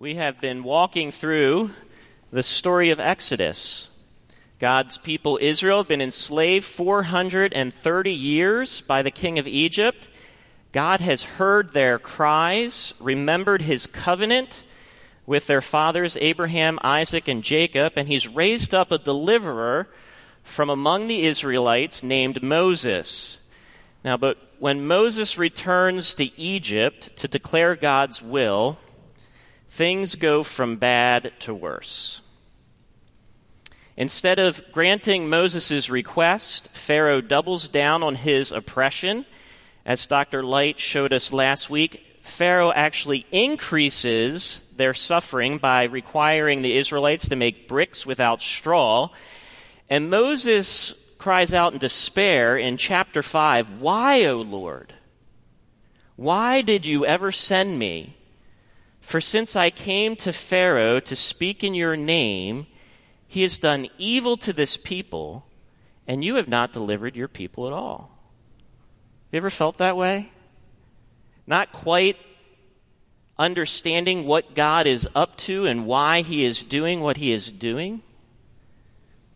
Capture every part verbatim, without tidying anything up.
We have been walking through the story of Exodus. God's people Israel have been enslaved four hundred thirty years by the king of Egypt. God has heard their cries, remembered his covenant with their fathers Abraham, Isaac, and Jacob, and he's raised up a deliverer from among the Israelites named Moses. Now, but when Moses returns to Egypt to declare God's will, things go from bad to worse. Instead of granting Moses' request, Pharaoh doubles down on his oppression. As Doctor Light showed us last week, Pharaoh actually increases their suffering by requiring the Israelites to make bricks without straw. And Moses cries out in despair in chapter five, "Why, O Lord? Why did you ever send me? For since I came to Pharaoh to speak in your name, he has done evil to this people, and you have not delivered your people at all." Have you ever felt that way? Not quite understanding what God is up to and why he is doing what he is doing?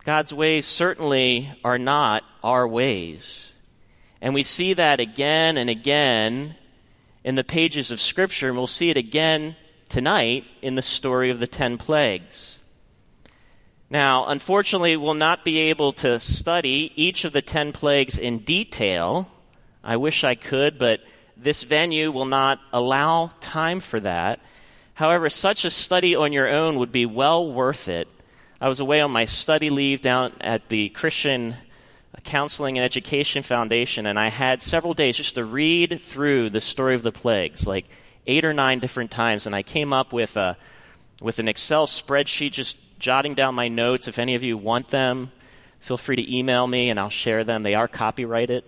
God's ways certainly are not our ways. And we see that again and again in the pages of Scripture, and we'll see it again tonight in the story of the ten plagues. Now, unfortunately, we'll not be able to study each of the ten plagues in detail. I wish I could, but this venue will not allow time for that. However, such a study on your own would be well worth it. I was away on my study leave down at the Christian Counseling and Education Foundation, and I had several days just to read through the story of the plagues, like eight or nine different times, and I came up with a with an Excel spreadsheet just jotting down my notes. If any of you want them, feel free to email me and I'll share them. They are copyrighted.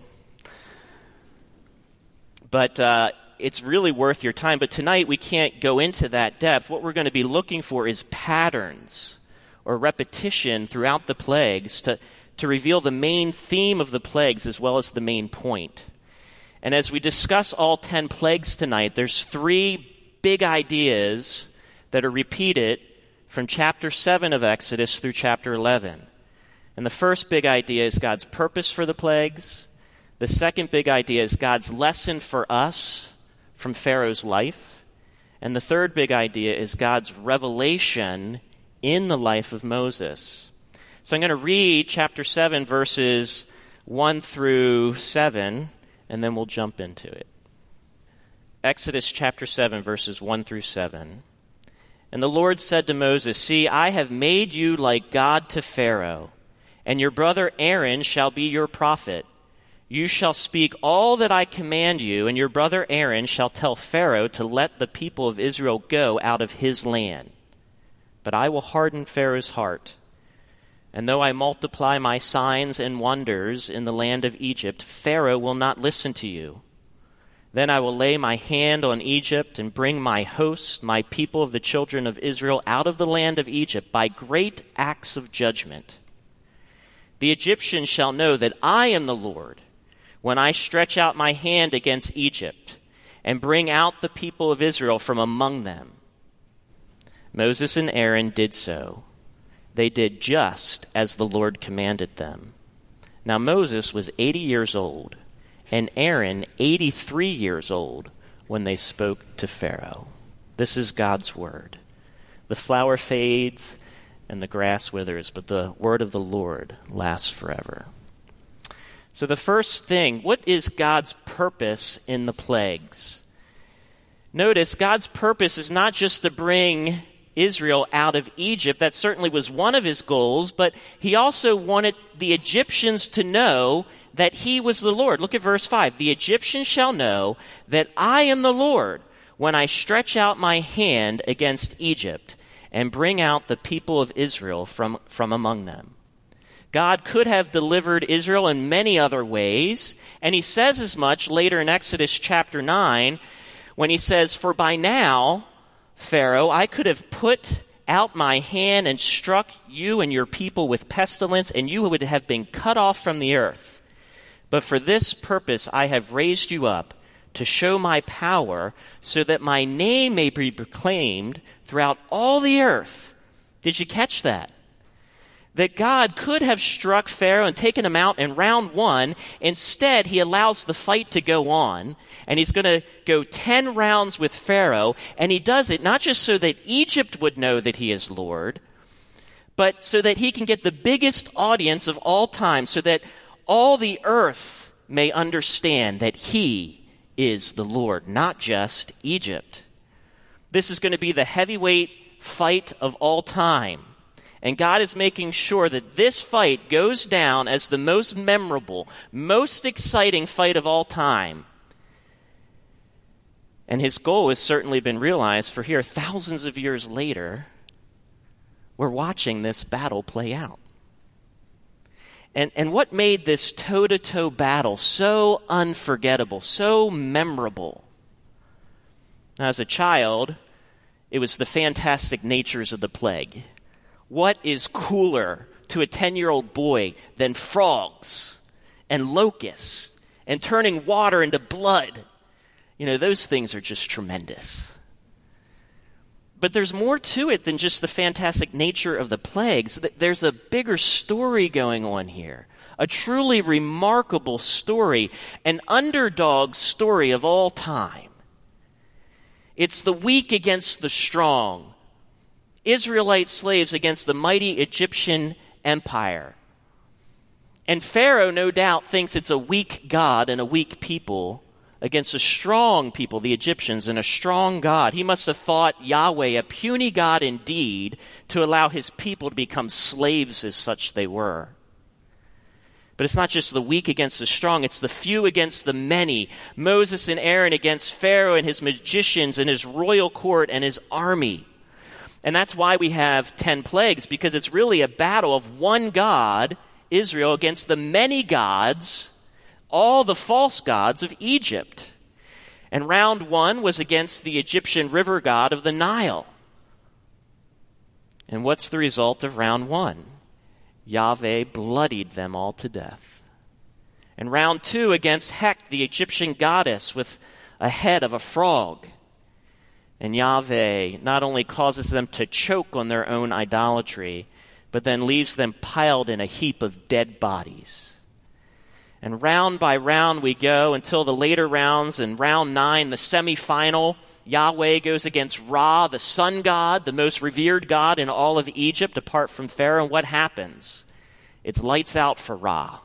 But uh, it's really worth your time. But tonight we can't go into that depth. What we're going to be looking for is patterns or repetition throughout the plagues to to reveal the main theme of the plagues as well as the main point. And as we discuss all ten plagues tonight, there's three big ideas that are repeated from chapter seven of Exodus through chapter eleven. And the first big idea is God's purpose for the plagues. The second big idea is God's lesson for us from Pharaoh's life. And the third big idea is God's revelation in the life of Moses. So I'm going to read chapter seven, verses one through seven, and then we'll jump into it. Exodus chapter seven, verses one through seven. "And the Lord said to Moses, See, I have made you like God to Pharaoh, and your brother Aaron shall be your prophet. You shall speak all that I command you, and your brother Aaron shall tell Pharaoh to let the people of Israel go out of his land. But I will harden Pharaoh's heart. And though I multiply my signs and wonders in the land of Egypt, Pharaoh will not listen to you. Then I will lay my hand on Egypt and bring my host, my people of the children of Israel, out of the land of Egypt by great acts of judgment. The Egyptians shall know that I am the Lord when I stretch out my hand against Egypt and bring out the people of Israel from among them." Moses and Aaron did so. They did just as the Lord commanded them. Now Moses was eighty years old, and Aaron eighty-three years old when they spoke to Pharaoh. This is God's word. The flower fades and the grass withers, but the word of the Lord lasts forever. So the first thing, what is God's purpose in the plagues? Notice God's purpose is not just to bring Israel out of Egypt. That certainly was one of his goals, but he also wanted the Egyptians to know that he was the Lord. Look at verse five. The Egyptians shall know that I am the Lord when I stretch out my hand against Egypt and bring out the people of Israel from, from among them. God could have delivered Israel in many other ways, and he says as much later in Exodus chapter nine when he says, "For by now, Pharaoh, I could have put out my hand and struck you and your people with pestilence, and you would have been cut off from the earth. But for this purpose I have raised you up, to show my power, so that my name may be proclaimed throughout all the earth." Did you catch that? That God could have struck Pharaoh and taken him out in round one. Instead, he allows the fight to go on, and he's going to go ten rounds with Pharaoh, and he does it not just so that Egypt would know that he is Lord, but so that he can get the biggest audience of all time, so that all the earth may understand that he is the Lord, not just Egypt. This is going to be the heavyweight fight of all time. And God is making sure that this fight goes down as the most memorable, most exciting fight of all time. And his goal has certainly been realized, for here, thousands of years later, we're watching this battle play out. And, and what made this toe-to-toe battle so unforgettable, so memorable? Now, as a child, it was the fantastic natures of the plague. What is cooler to a ten-year-old boy than frogs and locusts and turning water into blood? You know, those things are just tremendous. But there's more to it than just the fantastic nature of the plagues. There's a bigger story going on here, a truly remarkable story, an underdog story of all time. It's the weak against the strong. Israelite slaves against the mighty Egyptian empire. And Pharaoh, no doubt, thinks it's a weak God and a weak people against a strong people, the Egyptians, and a strong God. He must have thought Yahweh a puny God indeed to allow his people to become slaves as such they were. But it's not just the weak against the strong, it's the few against the many. Moses and Aaron against Pharaoh and his magicians and his royal court and his army. And that's why we have ten plagues, because it's really a battle of one God, Israel, against the many gods, all the false gods of Egypt. And round one was against the Egyptian river god of the Nile. And what's the result of round one? Yahweh bloodied them all to death. And round two against Hek, the Egyptian goddess with a head of a frog. And Yahweh not only causes them to choke on their own idolatry, but then leaves them piled in a heap of dead bodies. And round by round we go until the later rounds. In round nine, the semifinal, Yahweh goes against Ra, the sun god, the most revered god in all of Egypt, apart from Pharaoh. And what happens? It's lights out for Ra,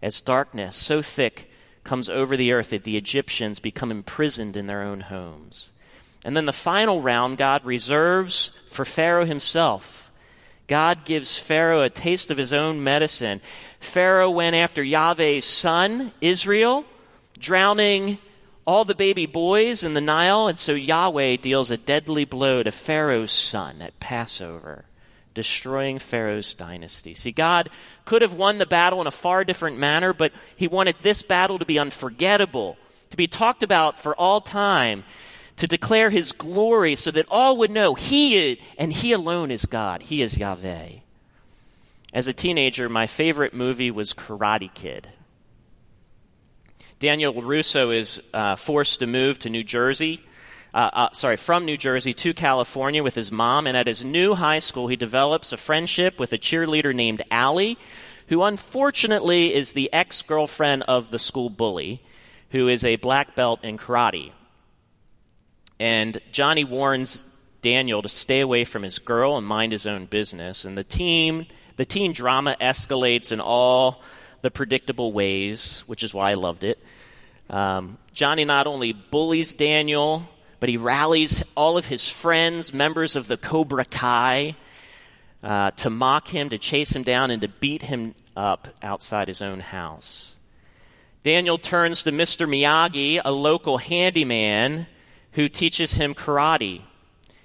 as darkness so thick comes over the earth that the Egyptians become imprisoned in their own homes. And then the final round, God reserves for Pharaoh himself. God gives Pharaoh a taste of his own medicine. Pharaoh went after Yahweh's son, Israel, drowning all the baby boys in the Nile. And so Yahweh deals a deadly blow to Pharaoh's son at Passover, destroying Pharaoh's dynasty. See, God could have won the battle in a far different manner, but he wanted this battle to be unforgettable, to be talked about for all time, to declare his glory so that all would know he is, and he alone is God. He is Yahweh. As a teenager, my favorite movie was Karate Kid. Daniel LaRusso is uh, forced to move to New Jersey, uh, uh, sorry, from New Jersey to California with his mom, and at his new high school, he develops a friendship with a cheerleader named Allie, who unfortunately is the ex-girlfriend of the school bully, who is a black belt in karate. And Johnny warns Daniel to stay away from his girl and mind his own business. And the team, the teen drama escalates in all the predictable ways, which is why I loved it. Um, Johnny not only bullies Daniel, but he rallies all of his friends, members of the Cobra Kai, uh, to mock him, to chase him down, and to beat him up outside his own house. Daniel turns to Mister Miyagi, a local handyman who teaches him karate.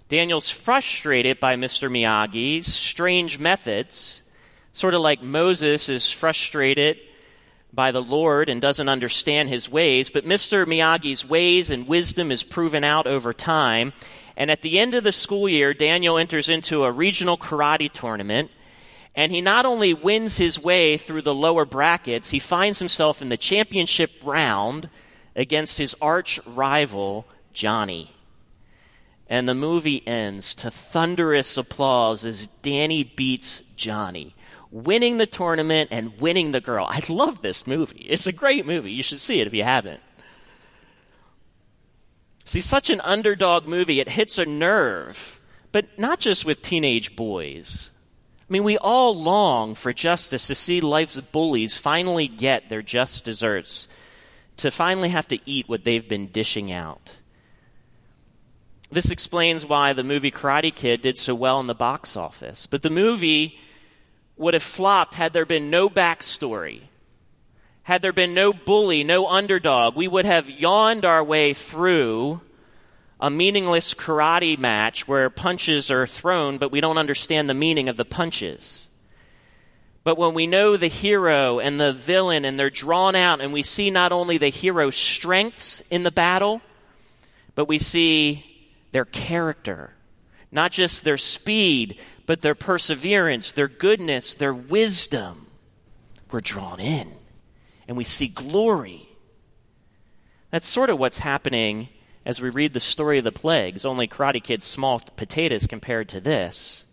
Daniel's frustrated by Mister Miyagi's strange methods, sort of like Moses is frustrated by the Lord and doesn't understand his ways, but Mister Miyagi's ways and wisdom is proven out over time. And at the end of the school year, Daniel enters into a regional karate tournament, and he not only wins his way through the lower brackets, he finds himself in the championship round against his arch rival, Johnny. And the movie ends to thunderous applause as Danny beats Johnny, winning the tournament and winning the girl. I love this movie. It's a great movie. You should see it if you haven't. See, such an underdog movie, it hits a nerve, but not just with teenage boys. I mean, we all long for justice, to see life's bullies finally get their just desserts, to finally have to eat what they've been dishing out. This explains why the movie Karate Kid did so well in the box office. But the movie would have flopped had there been no backstory. Had there been no bully, no underdog, we would have yawned our way through a meaningless karate match where punches are thrown, but we don't understand the meaning of the punches. But when we know the hero and the villain and they're drawn out, and we see not only the hero's strengths in the battle, but we see their character, not just their speed, but their perseverance, their goodness, their wisdom. We're drawn in, and we see glory. That's sort of what's happening as we read the story of the plagues, only Karate Kid's small potatoes compared to this.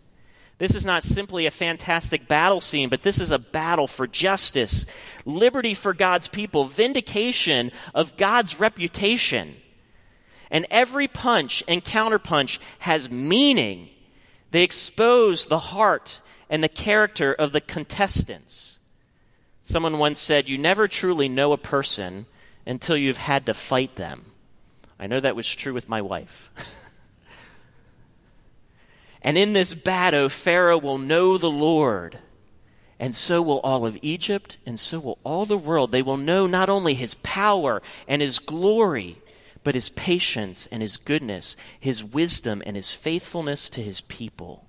This is not simply a fantastic battle scene, but this is a battle for justice, liberty for God's people, vindication of God's reputation. And every punch and counterpunch has meaning. They expose the heart and the character of the contestants. Someone once said, you never truly know a person until you've had to fight them. I know that was true with my wife. And in this battle, Pharaoh will know the Lord. And so will all of Egypt, and so will all the world. They will know not only his power and his glory, but his patience and his goodness, his wisdom and his faithfulness to his people.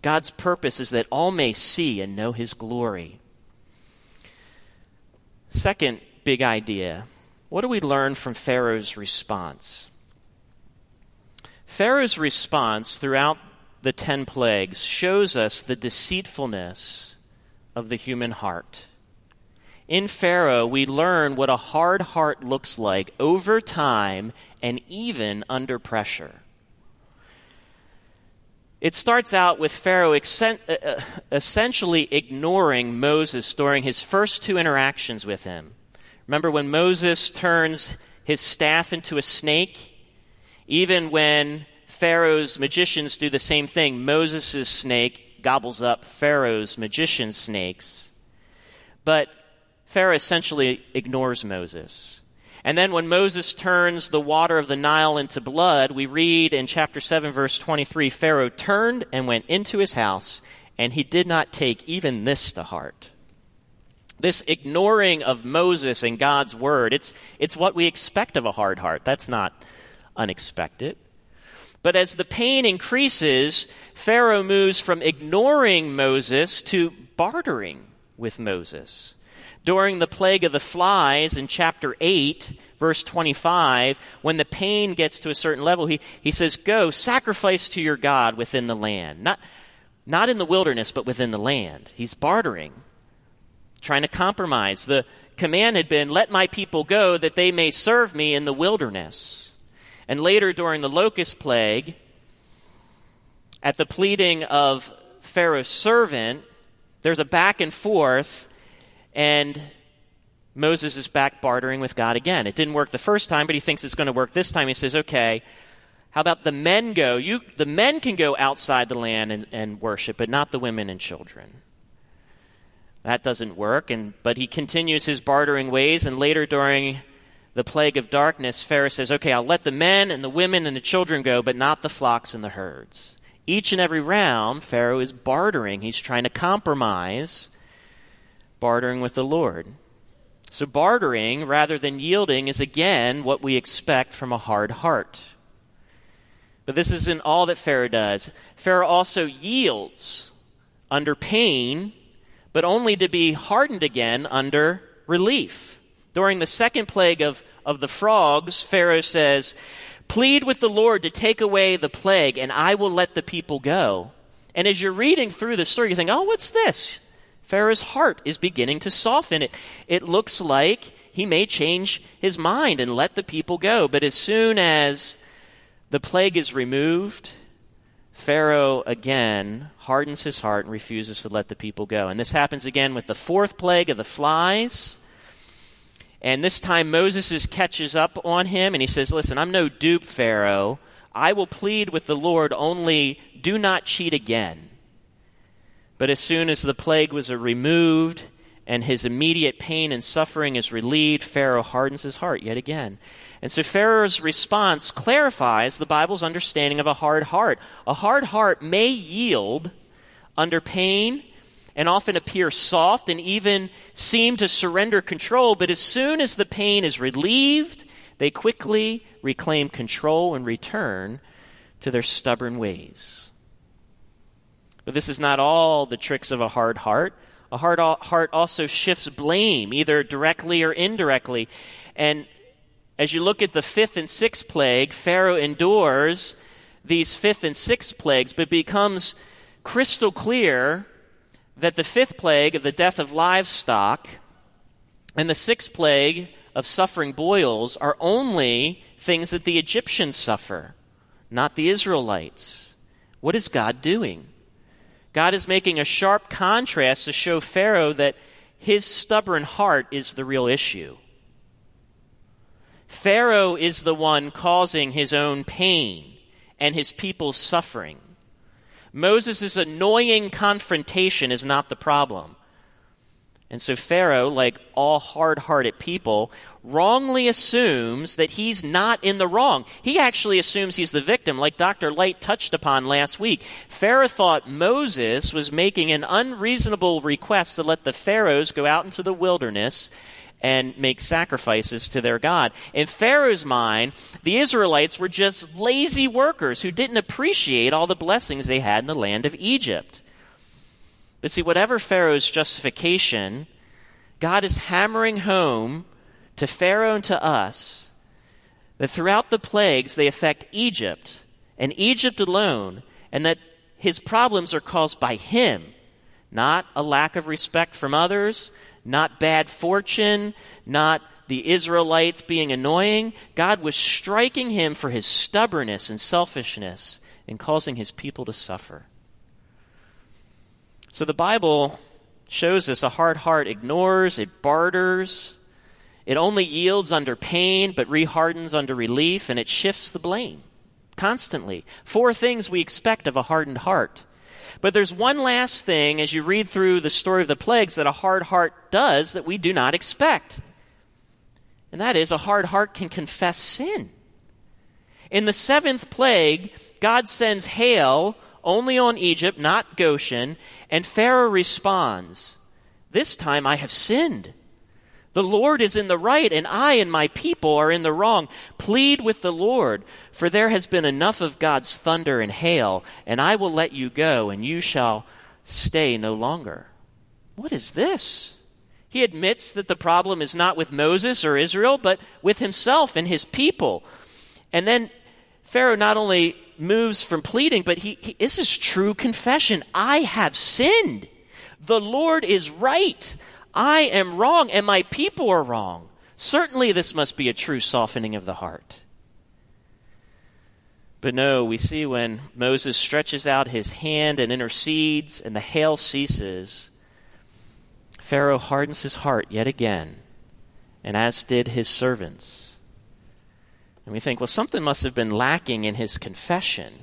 God's purpose is that all may see and know his glory. Second big idea, what do we learn from Pharaoh's response? Pharaoh's response throughout the ten plagues shows us the deceitfulness of the human heart. In Pharaoh, we learn what a hard heart looks like over time and even under pressure. It starts out with Pharaoh essentially ignoring Moses during his first two interactions with him. Remember when Moses turns his staff into a snake? Even when Pharaoh's magicians do the same thing, Moses' snake gobbles up Pharaoh's magician snakes. But Pharaoh essentially ignores Moses. And then when Moses turns the water of the Nile into blood, we read in chapter seven, verse twenty-three, Pharaoh turned and went into his house, and he did not take even this to heart. This ignoring of Moses and God's word, it's, it's what we expect of a hard heart. That's not unexpected. But as the pain increases, Pharaoh moves from ignoring Moses to bartering with Moses. During the plague of the flies in chapter eight, verse twenty-five, when the pain gets to a certain level, he, he says, go, sacrifice to your God within the land. Not, not in the wilderness, but within the land. He's bartering, trying to compromise. The command had been, let my people go that they may serve me in the wilderness. And later during the locust plague, at the pleading of Pharaoh's servant, there's a back and forth. And Moses is back bartering with God again. It didn't work the first time, but he thinks it's going to work this time. He says, okay, how about the men go? You, the men can go outside the land and, and worship, but not the women and children. That doesn't work. And but he continues his bartering ways, and later during the plague of darkness, Pharaoh says, okay, I'll let the men and the women and the children go, but not the flocks and the herds. Each and every round, Pharaoh is bartering. He's trying to compromise, bartering with the Lord. So bartering, rather than yielding, is again what we expect from a hard heart. But this isn't all that Pharaoh does. Pharaoh also yields under pain, but only to be hardened again under relief. During the second plague of, of the frogs, Pharaoh says, plead with the Lord to take away the plague, and I will let the people go. And as you're reading through the story, you think, oh, what's this? Pharaoh's heart is beginning to soften. It, it looks like he may change his mind and let the people go. But as soon as the plague is removed, Pharaoh again hardens his heart and refuses to let the people go. And this happens again with the fourth plague of the flies. And this time Moses catches up on him and he says, listen, I'm no dupe, Pharaoh. I will plead with the Lord, only do not cheat again. But as soon as the plague was removed and his immediate pain and suffering is relieved, Pharaoh hardens his heart yet again. And so Pharaoh's response clarifies the Bible's understanding of a hard heart. A hard heart may yield under pain and often appear soft and even seem to surrender control, but as soon as the pain is relieved, they quickly reclaim control and return to their stubborn ways. But this is not all the tricks of a hard heart. A hard heart also shifts blame, either directly or indirectly. And as you look at the fifth and sixth plague, Pharaoh endures these fifth and sixth plagues, but becomes crystal clear that the fifth plague of the death of livestock and the sixth plague of suffering boils are only things that the Egyptians suffer, not the Israelites. What is God doing? God is making a sharp contrast to show Pharaoh that his stubborn heart is the real issue. Pharaoh is the one causing his own pain and his people's suffering. Moses' annoying confrontation is not the problem. And so Pharaoh, like all hard-hearted people, wrongly assumes that he's not in the wrong. He actually assumes he's the victim, like Doctor Light touched upon last week. Pharaoh thought Moses was making an unreasonable request to let the pharaohs go out into the wilderness and make sacrifices to their God. In Pharaoh's mind, the Israelites were just lazy workers who didn't appreciate all the blessings they had in the land of Egypt. But see, whatever Pharaoh's justification, God is hammering home to Pharaoh and to us that throughout the plagues they affect Egypt and Egypt alone, and that his problems are caused by him, not a lack of respect from others, not bad fortune, not the Israelites being annoying. God was striking him for his stubbornness and selfishness and causing his people to suffer. So the Bible shows us a hard heart ignores, it barters, it only yields under pain but rehardens under relief, and it shifts the blame constantly. Four things we expect of a hardened heart. But there's one last thing as you read through the story of the plagues that a hard heart does that we do not expect. And that is, a hard heart can confess sin. In the seventh plague, God sends hail only on Egypt, not Goshen, and Pharaoh responds, this time I have sinned. The Lord is in the right, and I and my people are in the wrong. Plead with the Lord, for there has been enough of God's thunder and hail, and I will let you go, and you shall stay no longer. What is this? He admits that the problem is not with Moses or Israel, but with himself and his people. And then Pharaoh not only moves from pleading, but he, he this is true confession. I have sinned. The Lord is right. I am wrong, and my people are wrong. Certainly this must be a true softening of the heart. But no, we see when Moses stretches out his hand and intercedes, and the hail ceases, Pharaoh hardens his heart yet again, and as did his servants. And we think, well, something must have been lacking in his confession.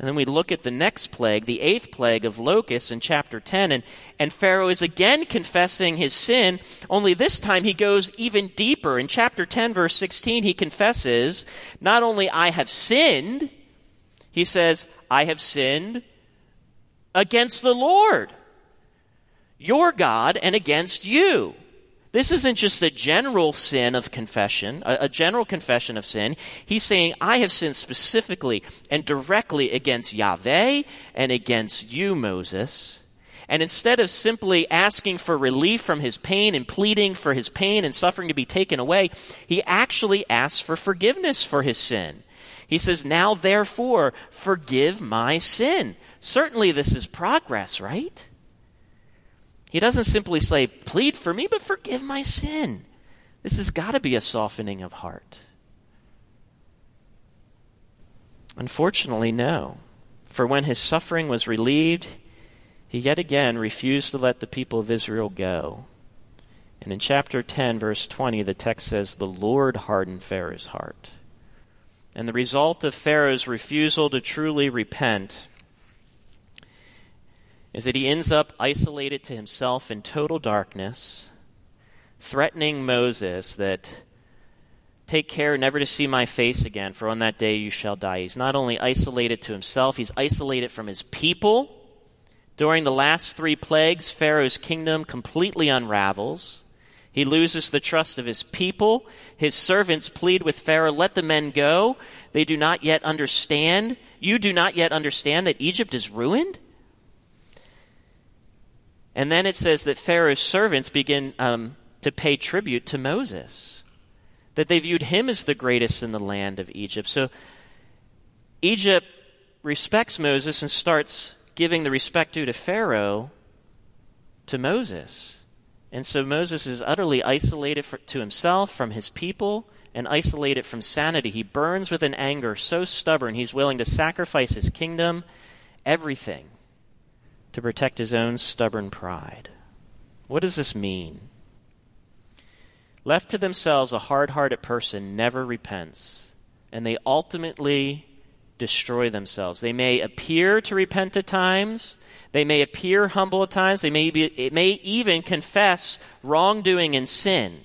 And then we look at the next plague, the eighth plague of locusts in chapter ten, and, and Pharaoh is again confessing his sin, only this time he goes even deeper. In chapter ten, verse sixteen, he confesses, not only I have sinned, he says, I have sinned against the Lord, your God, and against you. This isn't just a general sin of confession, a, a general confession of sin. He's saying, I have sinned specifically and directly against Yahweh and against you, Moses. And instead of simply asking for relief from his pain and pleading for his pain and suffering to be taken away, he actually asks for forgiveness for his sin. He says, now therefore, forgive my sin. Certainly this is progress, right? He doesn't simply say, plead for me, but forgive my sin. This has got to be a softening of heart. Unfortunately, no. For when his suffering was relieved, he yet again refused to let the people of Israel go. And in chapter ten, verse twenty, the text says, the Lord hardened Pharaoh's heart. And the result of Pharaoh's refusal to truly repent is that he ends up isolated to himself in total darkness, threatening Moses that, take care never to see my face again, for on that day you shall die. He's not only isolated to himself, he's isolated from his people. During the last three plagues, Pharaoh's kingdom completely unravels. He loses the trust of his people. His servants plead with Pharaoh, let the men go. They do not yet understand. You do not yet understand that Egypt is ruined? And then it says that Pharaoh's servants begin um, to pay tribute to Moses, that they viewed him as the greatest in the land of Egypt. So Egypt respects Moses and starts giving the respect due to Pharaoh to Moses. And so Moses is utterly isolated for, to himself, from his people, and isolated from sanity. He burns with an anger so stubborn he's willing to sacrifice his kingdom, everything, to protect his own stubborn pride. What does this mean? Left to themselves, a hard-hearted person never repents, and they ultimately destroy themselves. They may appear to repent at times. They may appear humble at times. They may be, it may even confess wrongdoing and sin.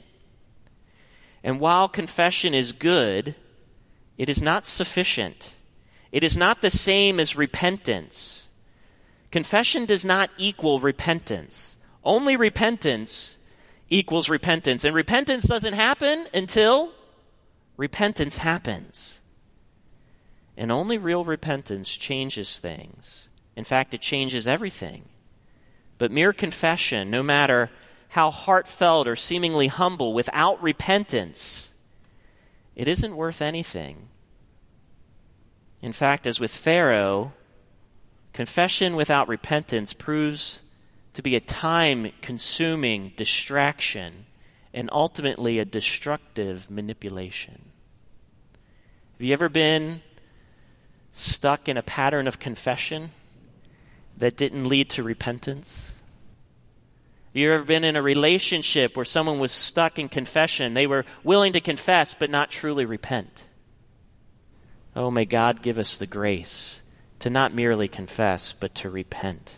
And while confession is good, it is not sufficient. It is not the same as repentance. Confession does not equal repentance. Only repentance equals repentance. And repentance doesn't happen until repentance happens. And only real repentance changes things. In fact, it changes everything. But mere confession, no matter how heartfelt or seemingly humble, without repentance, it isn't worth anything. In fact, as with Pharaoh, confession without repentance proves to be a time-consuming distraction and ultimately a destructive manipulation. Have you ever been stuck in a pattern of confession that didn't lead to repentance? Have you ever been in a relationship where someone was stuck in confession? They were willing to confess but not truly repent. Oh, may God give us the grace to not merely confess, but to repent.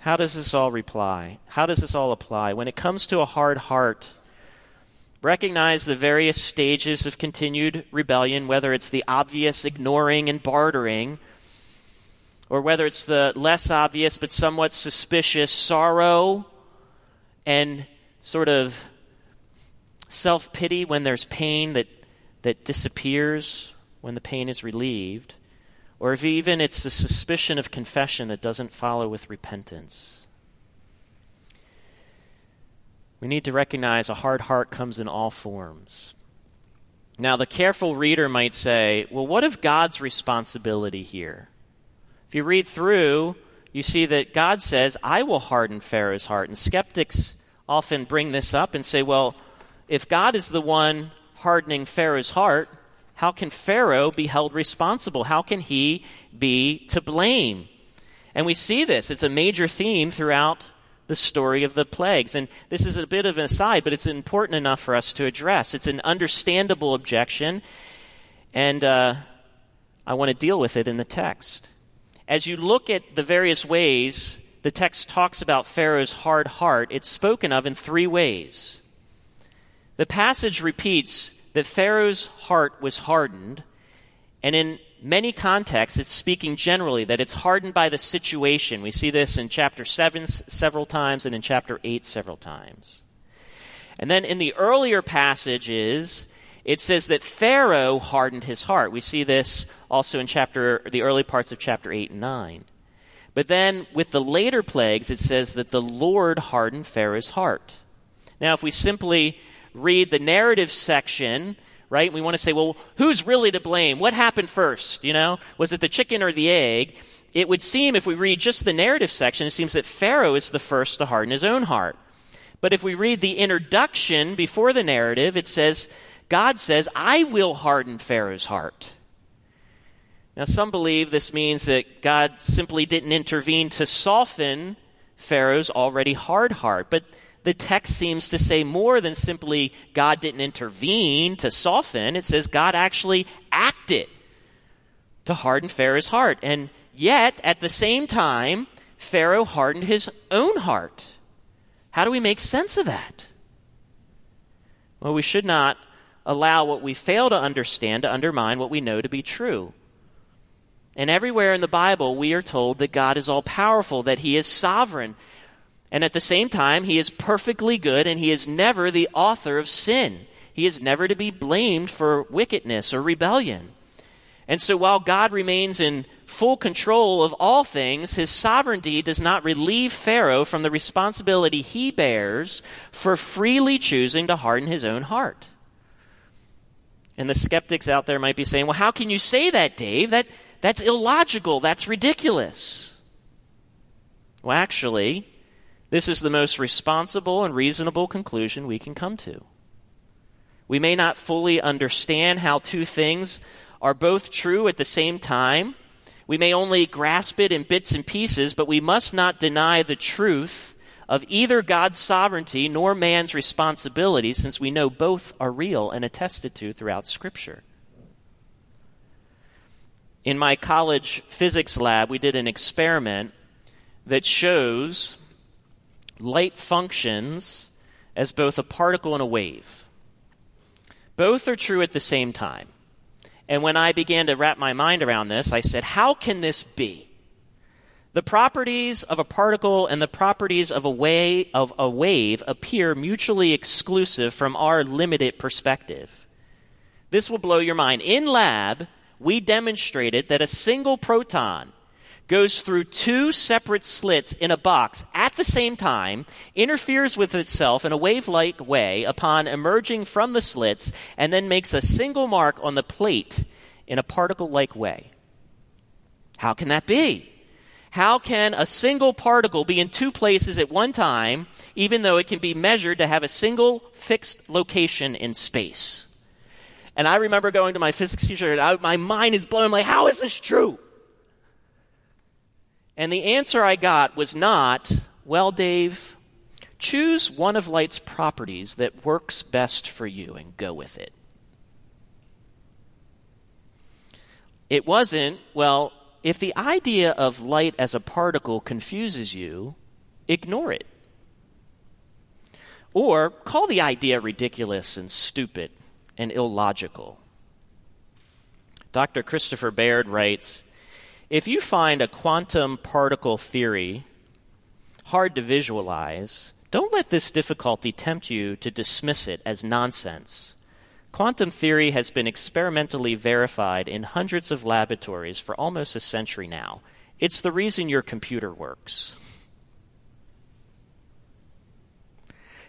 How does this all reply? How does this all apply? When it comes to a hard heart, recognize the various stages of continued rebellion, whether it's the obvious ignoring and bartering, or whether it's the less obvious but somewhat suspicious sorrow and sort of self-pity when there's pain that, that disappears when the pain is relieved. Or if even it's the suspicion of confession that doesn't follow with repentance. We need to recognize a hard heart comes in all forms. Now, the careful reader might say, well, what of God's responsibility here? If you read through, you see that God says, I will harden Pharaoh's heart. And skeptics often bring this up and say, well, if God is the one hardening Pharaoh's heart, how can Pharaoh be held responsible? How can he be to blame? And we see this. It's a major theme throughout the story of the plagues. And this is a bit of an aside, but it's important enough for us to address. It's an understandable objection. And uh, I want to deal with it in the text. As you look at the various ways the text talks about Pharaoh's hard heart, it's spoken of in three ways. The passage repeats that Pharaoh's heart was hardened, and in many contexts it's speaking generally that it's hardened by the situation. We see this in chapter seven several times and in chapter eight several times. And then in the earlier passages, it says that Pharaoh hardened his heart. We see this also in chapter, the early parts of chapter eight and nine. But then with the later plagues, it says that the Lord hardened Pharaoh's heart. Now, if we simply read the narrative section, right, we want to say, well, who's really to blame? What happened first? You know, was it the chicken or the egg? It would seem, if we read just the narrative section, it seems that Pharaoh is the first to harden his own heart. But if we read the introduction before the narrative, it says, God says, I will harden Pharaoh's heart. Now, some believe this means that God simply didn't intervene to soften Pharaoh's already hard heart. But the text seems to say more than simply God didn't intervene to soften. It says God actually acted to harden Pharaoh's heart. And yet, at the same time, Pharaoh hardened his own heart. How do we make sense of that? Well, we should not allow what we fail to understand to undermine what we know to be true. And everywhere in the Bible, we are told that God is all-powerful, that he is sovereign. And at the same time, he is perfectly good, and he is never the author of sin. He is never to be blamed for wickedness or rebellion. And so while God remains in full control of all things, his sovereignty does not relieve Pharaoh from the responsibility he bears for freely choosing to harden his own heart. And the skeptics out there might be saying, well, how can you say that, Dave? That, that's illogical. That's ridiculous. Well, actually, this is the most responsible and reasonable conclusion we can come to. We may not fully understand how two things are both true at the same time. We may only grasp it in bits and pieces, but we must not deny the truth of either God's sovereignty nor man's responsibility, since we know both are real and attested to throughout Scripture. In my college physics lab, we did an experiment that shows light functions as both a particle and a wave. Both are true at the same time. And when I began to wrap my mind around this, I said, how can this be? The properties of a particle and the properties of a wave, of a wave appear mutually exclusive from our limited perspective. This will blow your mind. In lab, we demonstrated that a single proton goes through two separate slits in a box at the same time, interferes with itself in a wave-like way upon emerging from the slits, and then makes a single mark on the plate in a particle-like way. How can that be? How can a single particle be in two places at one time, even though it can be measured to have a single fixed location in space? And I remember going to my physics teacher, and I, my mind is blown. I'm like, how is this true? And the answer I got was not, well, Dave, choose one of light's properties that works best for you and go with it. It wasn't, well, if the idea of light as a particle confuses you, ignore it. Or call the idea ridiculous and stupid and illogical. Doctor Christopher Baird writes, if you find a quantum particle theory hard to visualize, don't let this difficulty tempt you to dismiss it as nonsense. Quantum theory has been experimentally verified in hundreds of laboratories for almost a century now. It's the reason your computer works.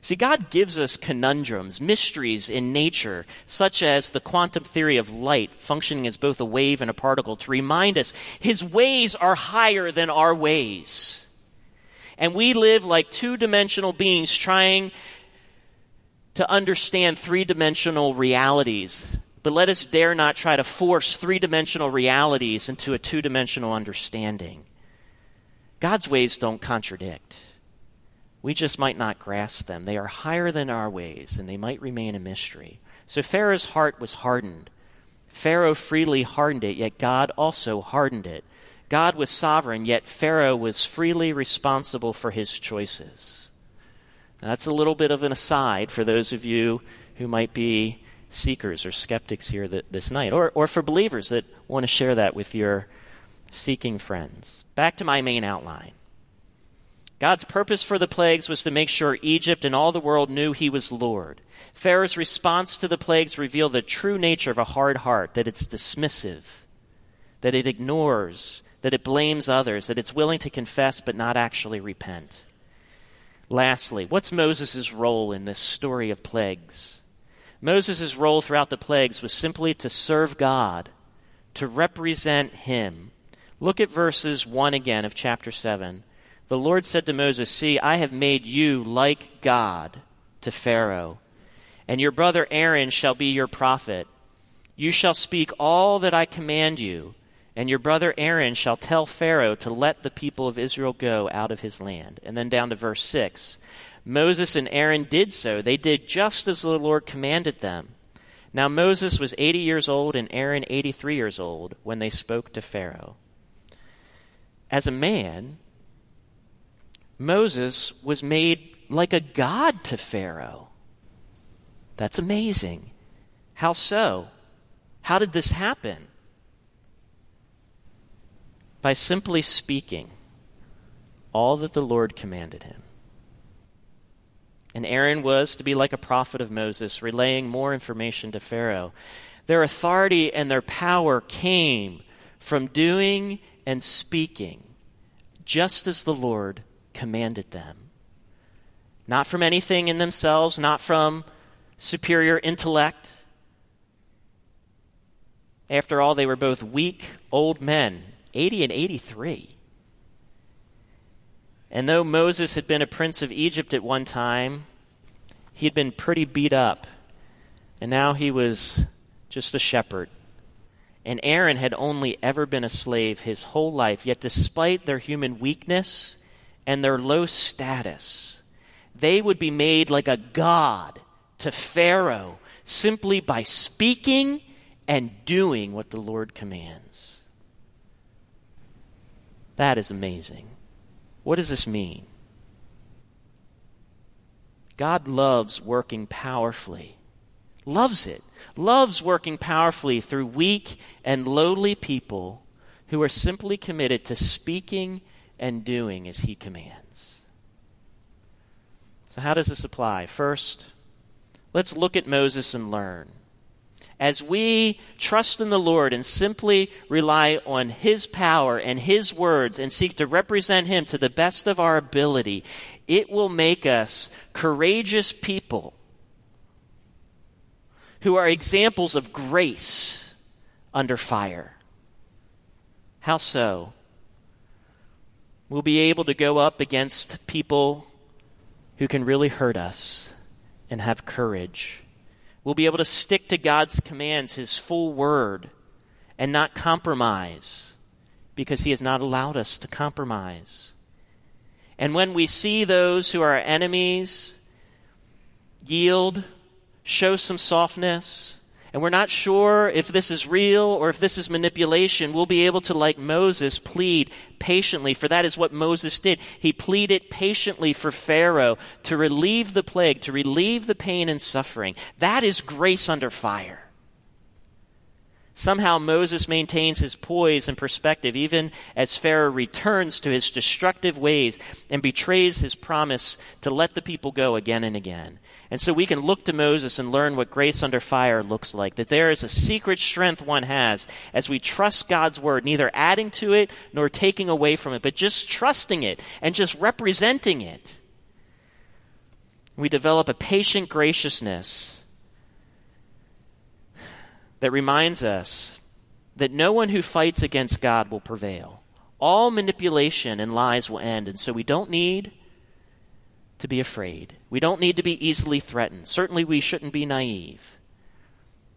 See, God gives us conundrums, mysteries in nature, such as the quantum theory of light functioning as both a wave and a particle, to remind us his ways are higher than our ways. And we live like two-dimensional beings trying to understand three-dimensional realities. But let us dare not try to force three-dimensional realities into a two-dimensional understanding. God's ways don't contradict. We just might not grasp them. They are higher than our ways, and they might remain a mystery. So Pharaoh's heart was hardened, Pharaoh freely hardened it, yet God also hardened it. God was sovereign, yet Pharaoh was freely responsible for his choices. Now, that's a little bit of an aside for those of you who might be seekers or skeptics here that, this night, or, or for believers that want to share that with your seeking friends. Back to my main outline. God's purpose for the plagues was to make sure Egypt and all the world knew he was Lord. Pharaoh's response to the plagues revealed the true nature of a hard heart, that it's dismissive, that it ignores, that it blames others, that it's willing to confess but not actually repent. Lastly, what's Moses' role in this story of plagues? Moses' role throughout the plagues was simply to serve God, to represent him. Look at verses one again of chapter seven. The Lord said to Moses, "See, I have made you like God to Pharaoh, and your brother Aaron shall be your prophet. You shall speak all that I command you, and your brother Aaron shall tell Pharaoh to let the people of Israel go out of his land." And then down to verse six. Moses and Aaron did so. They did just as the Lord commanded them. Now Moses was eighty years old and Aaron eighty-three years old when they spoke to Pharaoh. As a man, Moses was made like a god to Pharaoh. That's amazing. How so? How did this happen? By simply speaking all that the Lord commanded him. And Aaron was to be like a prophet of Moses, relaying more information to Pharaoh. Their authority and their power came from doing and speaking just as the Lord commanded them. Not from anything in themselves, not from superior intellect. After all, they were both weak, old men, eighty and eighty-three. And though Moses had been a prince of Egypt at one time, he had been pretty beat up. And now he was just a shepherd. And Aaron had only ever been a slave his whole life. Yet despite their human weakness and their low status, they would be made like a god to Pharaoh simply by speaking and doing what the Lord commands. That is amazing. What does this mean? God loves working powerfully. Loves it. Loves working powerfully through weak and lowly people who are simply committed to speaking and doing as he commands. So how does this apply? First, let's look at Moses and learn. As we trust in the Lord and simply rely on his power and his words and seek to represent him to the best of our ability, it will make us courageous people who are examples of grace under fire. How so? We'll be able to go up against people who can really hurt us and have courage. We'll be able to stick to God's commands, his full word, and not compromise, because he has not allowed us to compromise. And when we see those who are our enemies yield, show some softness, and we're not sure if this is real or if this is manipulation, we'll be able to, like Moses, plead patiently, for that is what Moses did. He pleaded patiently for Pharaoh to relieve the plague, to relieve the pain and suffering. That is grace under fire. Somehow Moses maintains his poise and perspective even as Pharaoh returns to his destructive ways and betrays his promise to let the people go again and again. And so we can look to Moses and learn what grace under fire looks like, that there is a secret strength one has as we trust God's word, neither adding to it nor taking away from it, but just trusting it and just representing it. We develop a patient graciousness that reminds us that no one who fights against God will prevail. All manipulation and lies will end, and so we don't need to be afraid. We don't need to be easily threatened. Certainly we shouldn't be naive.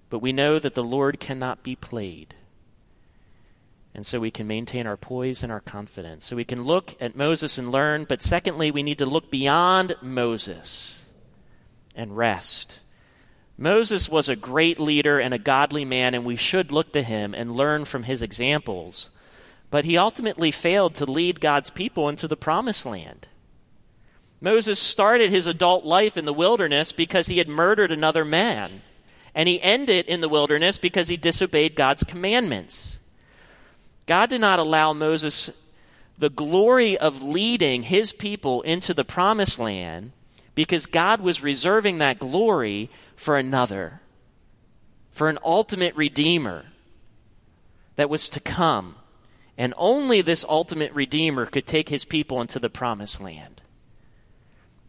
But we know that the Lord cannot be played. And so we can maintain our poise and our confidence. So we can look at Moses and learn, but secondly, we need to look beyond Moses and rest. Moses was a great leader and a godly man, and we should look to him and learn from his examples. But he ultimately failed to lead God's people into the promised land. Moses started his adult life in the wilderness because he had murdered another man, and he ended in the wilderness because he disobeyed God's commandments. God did not allow Moses the glory of leading his people into the promised land because God was reserving that glory for another, for an ultimate redeemer that was to come. And only this ultimate redeemer could take his people into the promised land.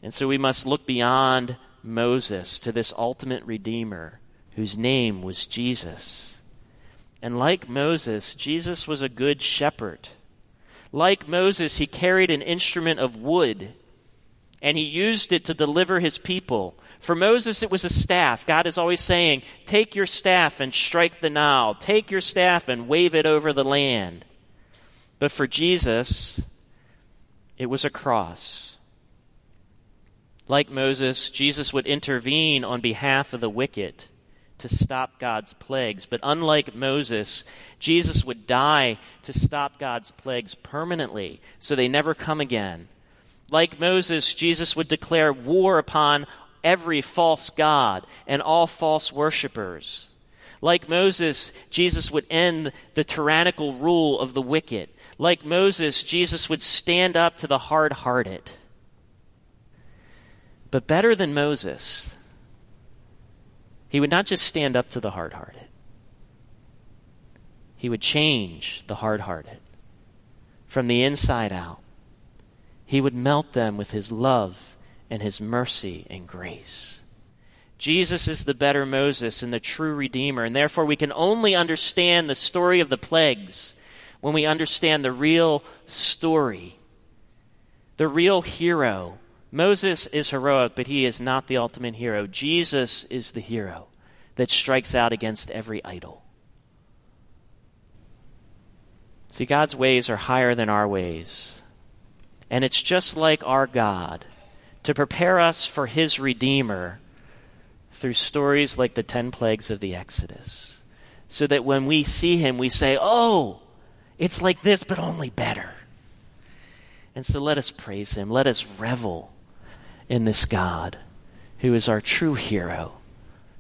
And so we must look beyond Moses to this ultimate redeemer whose name was Jesus. And like Moses, Jesus was a good shepherd. Like Moses, he carried an instrument of wood, and he used it to deliver his people. For Moses, it was a staff. God is always saying, take your staff and strike the Nile. Take your staff and wave it over the land. But for Jesus, it was a cross. Like Moses, Jesus would intervene on behalf of the wicked to stop God's plagues. But unlike Moses, Jesus would die to stop God's plagues permanently, so they never come again. Like Moses, Jesus would declare war upon every false god and all false worshipers. Like Moses, Jesus would end the tyrannical rule of the wicked. Like Moses, Jesus would stand up to the hard-hearted. But better than Moses, he would not just stand up to the hard-hearted. He would change the hard-hearted from the inside out. He would melt them with his love and his mercy and grace. Jesus is the better Moses and the true Redeemer, and therefore we can only understand the story of the plagues when we understand the real story, the real hero. Moses is heroic, but he is not the ultimate hero. Jesus is the hero that strikes out against every idol. See, God's ways are higher than our ways. And it's just like our God to prepare us for his Redeemer through stories like the ten plagues of the Exodus, so that when we see him, we say, oh, it's like this, but only better. And so let us praise him. Let us revel in this God who is our true hero,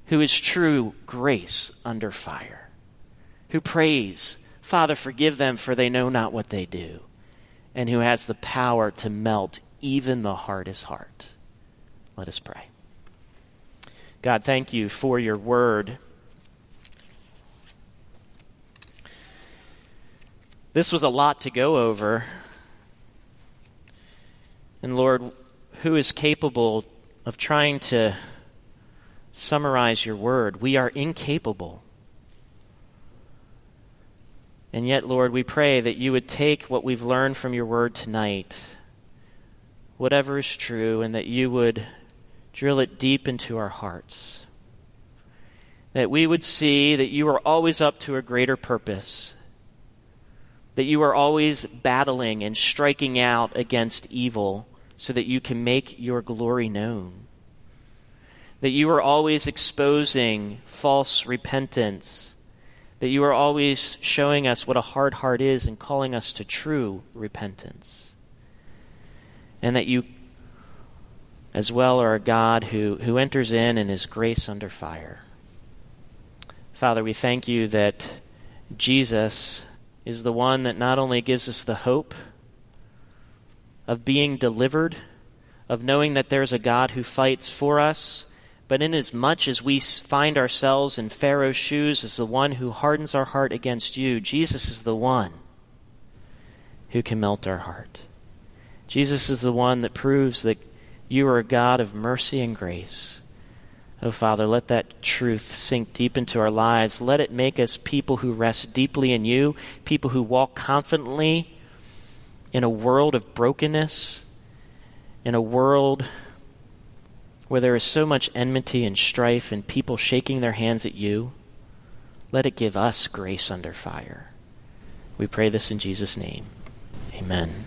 who is true grace under fire, who prays, Father, forgive them, for they know not what they do, and who has the power to melt even the hardest heart. Let us pray. God, thank you for your word. This was a lot to go over. And Lord, who is capable of trying to summarize your word? We are incapable. And yet, Lord, we pray that you would take what we've learned from your word tonight, whatever is true, and that you would drill it deep into our hearts, that we would see that you are always up to a greater purpose, that you are always battling and striking out against evil, so that you can make your glory known. That you are always exposing false repentance. That you are always showing us what a hard heart is and calling us to true repentance. And that you, as well, are a God who, who enters in and is grace under fire. Father, we thank you that Jesus is the one that not only gives us the hope of being delivered, of knowing that there's a God who fights for us, but inasmuch as we find ourselves in Pharaoh's shoes as the one who hardens our heart against you, Jesus is the one who can melt our heart. Jesus is the one that proves that you are a God of mercy and grace. Oh, Father, let that truth sink deep into our lives. Let it make us people who rest deeply in you, people who walk confidently in a world of brokenness, in a world where there is so much enmity and strife and people shaking their hands at you. Let it give us grace under fire. We pray this in Jesus' name. Amen.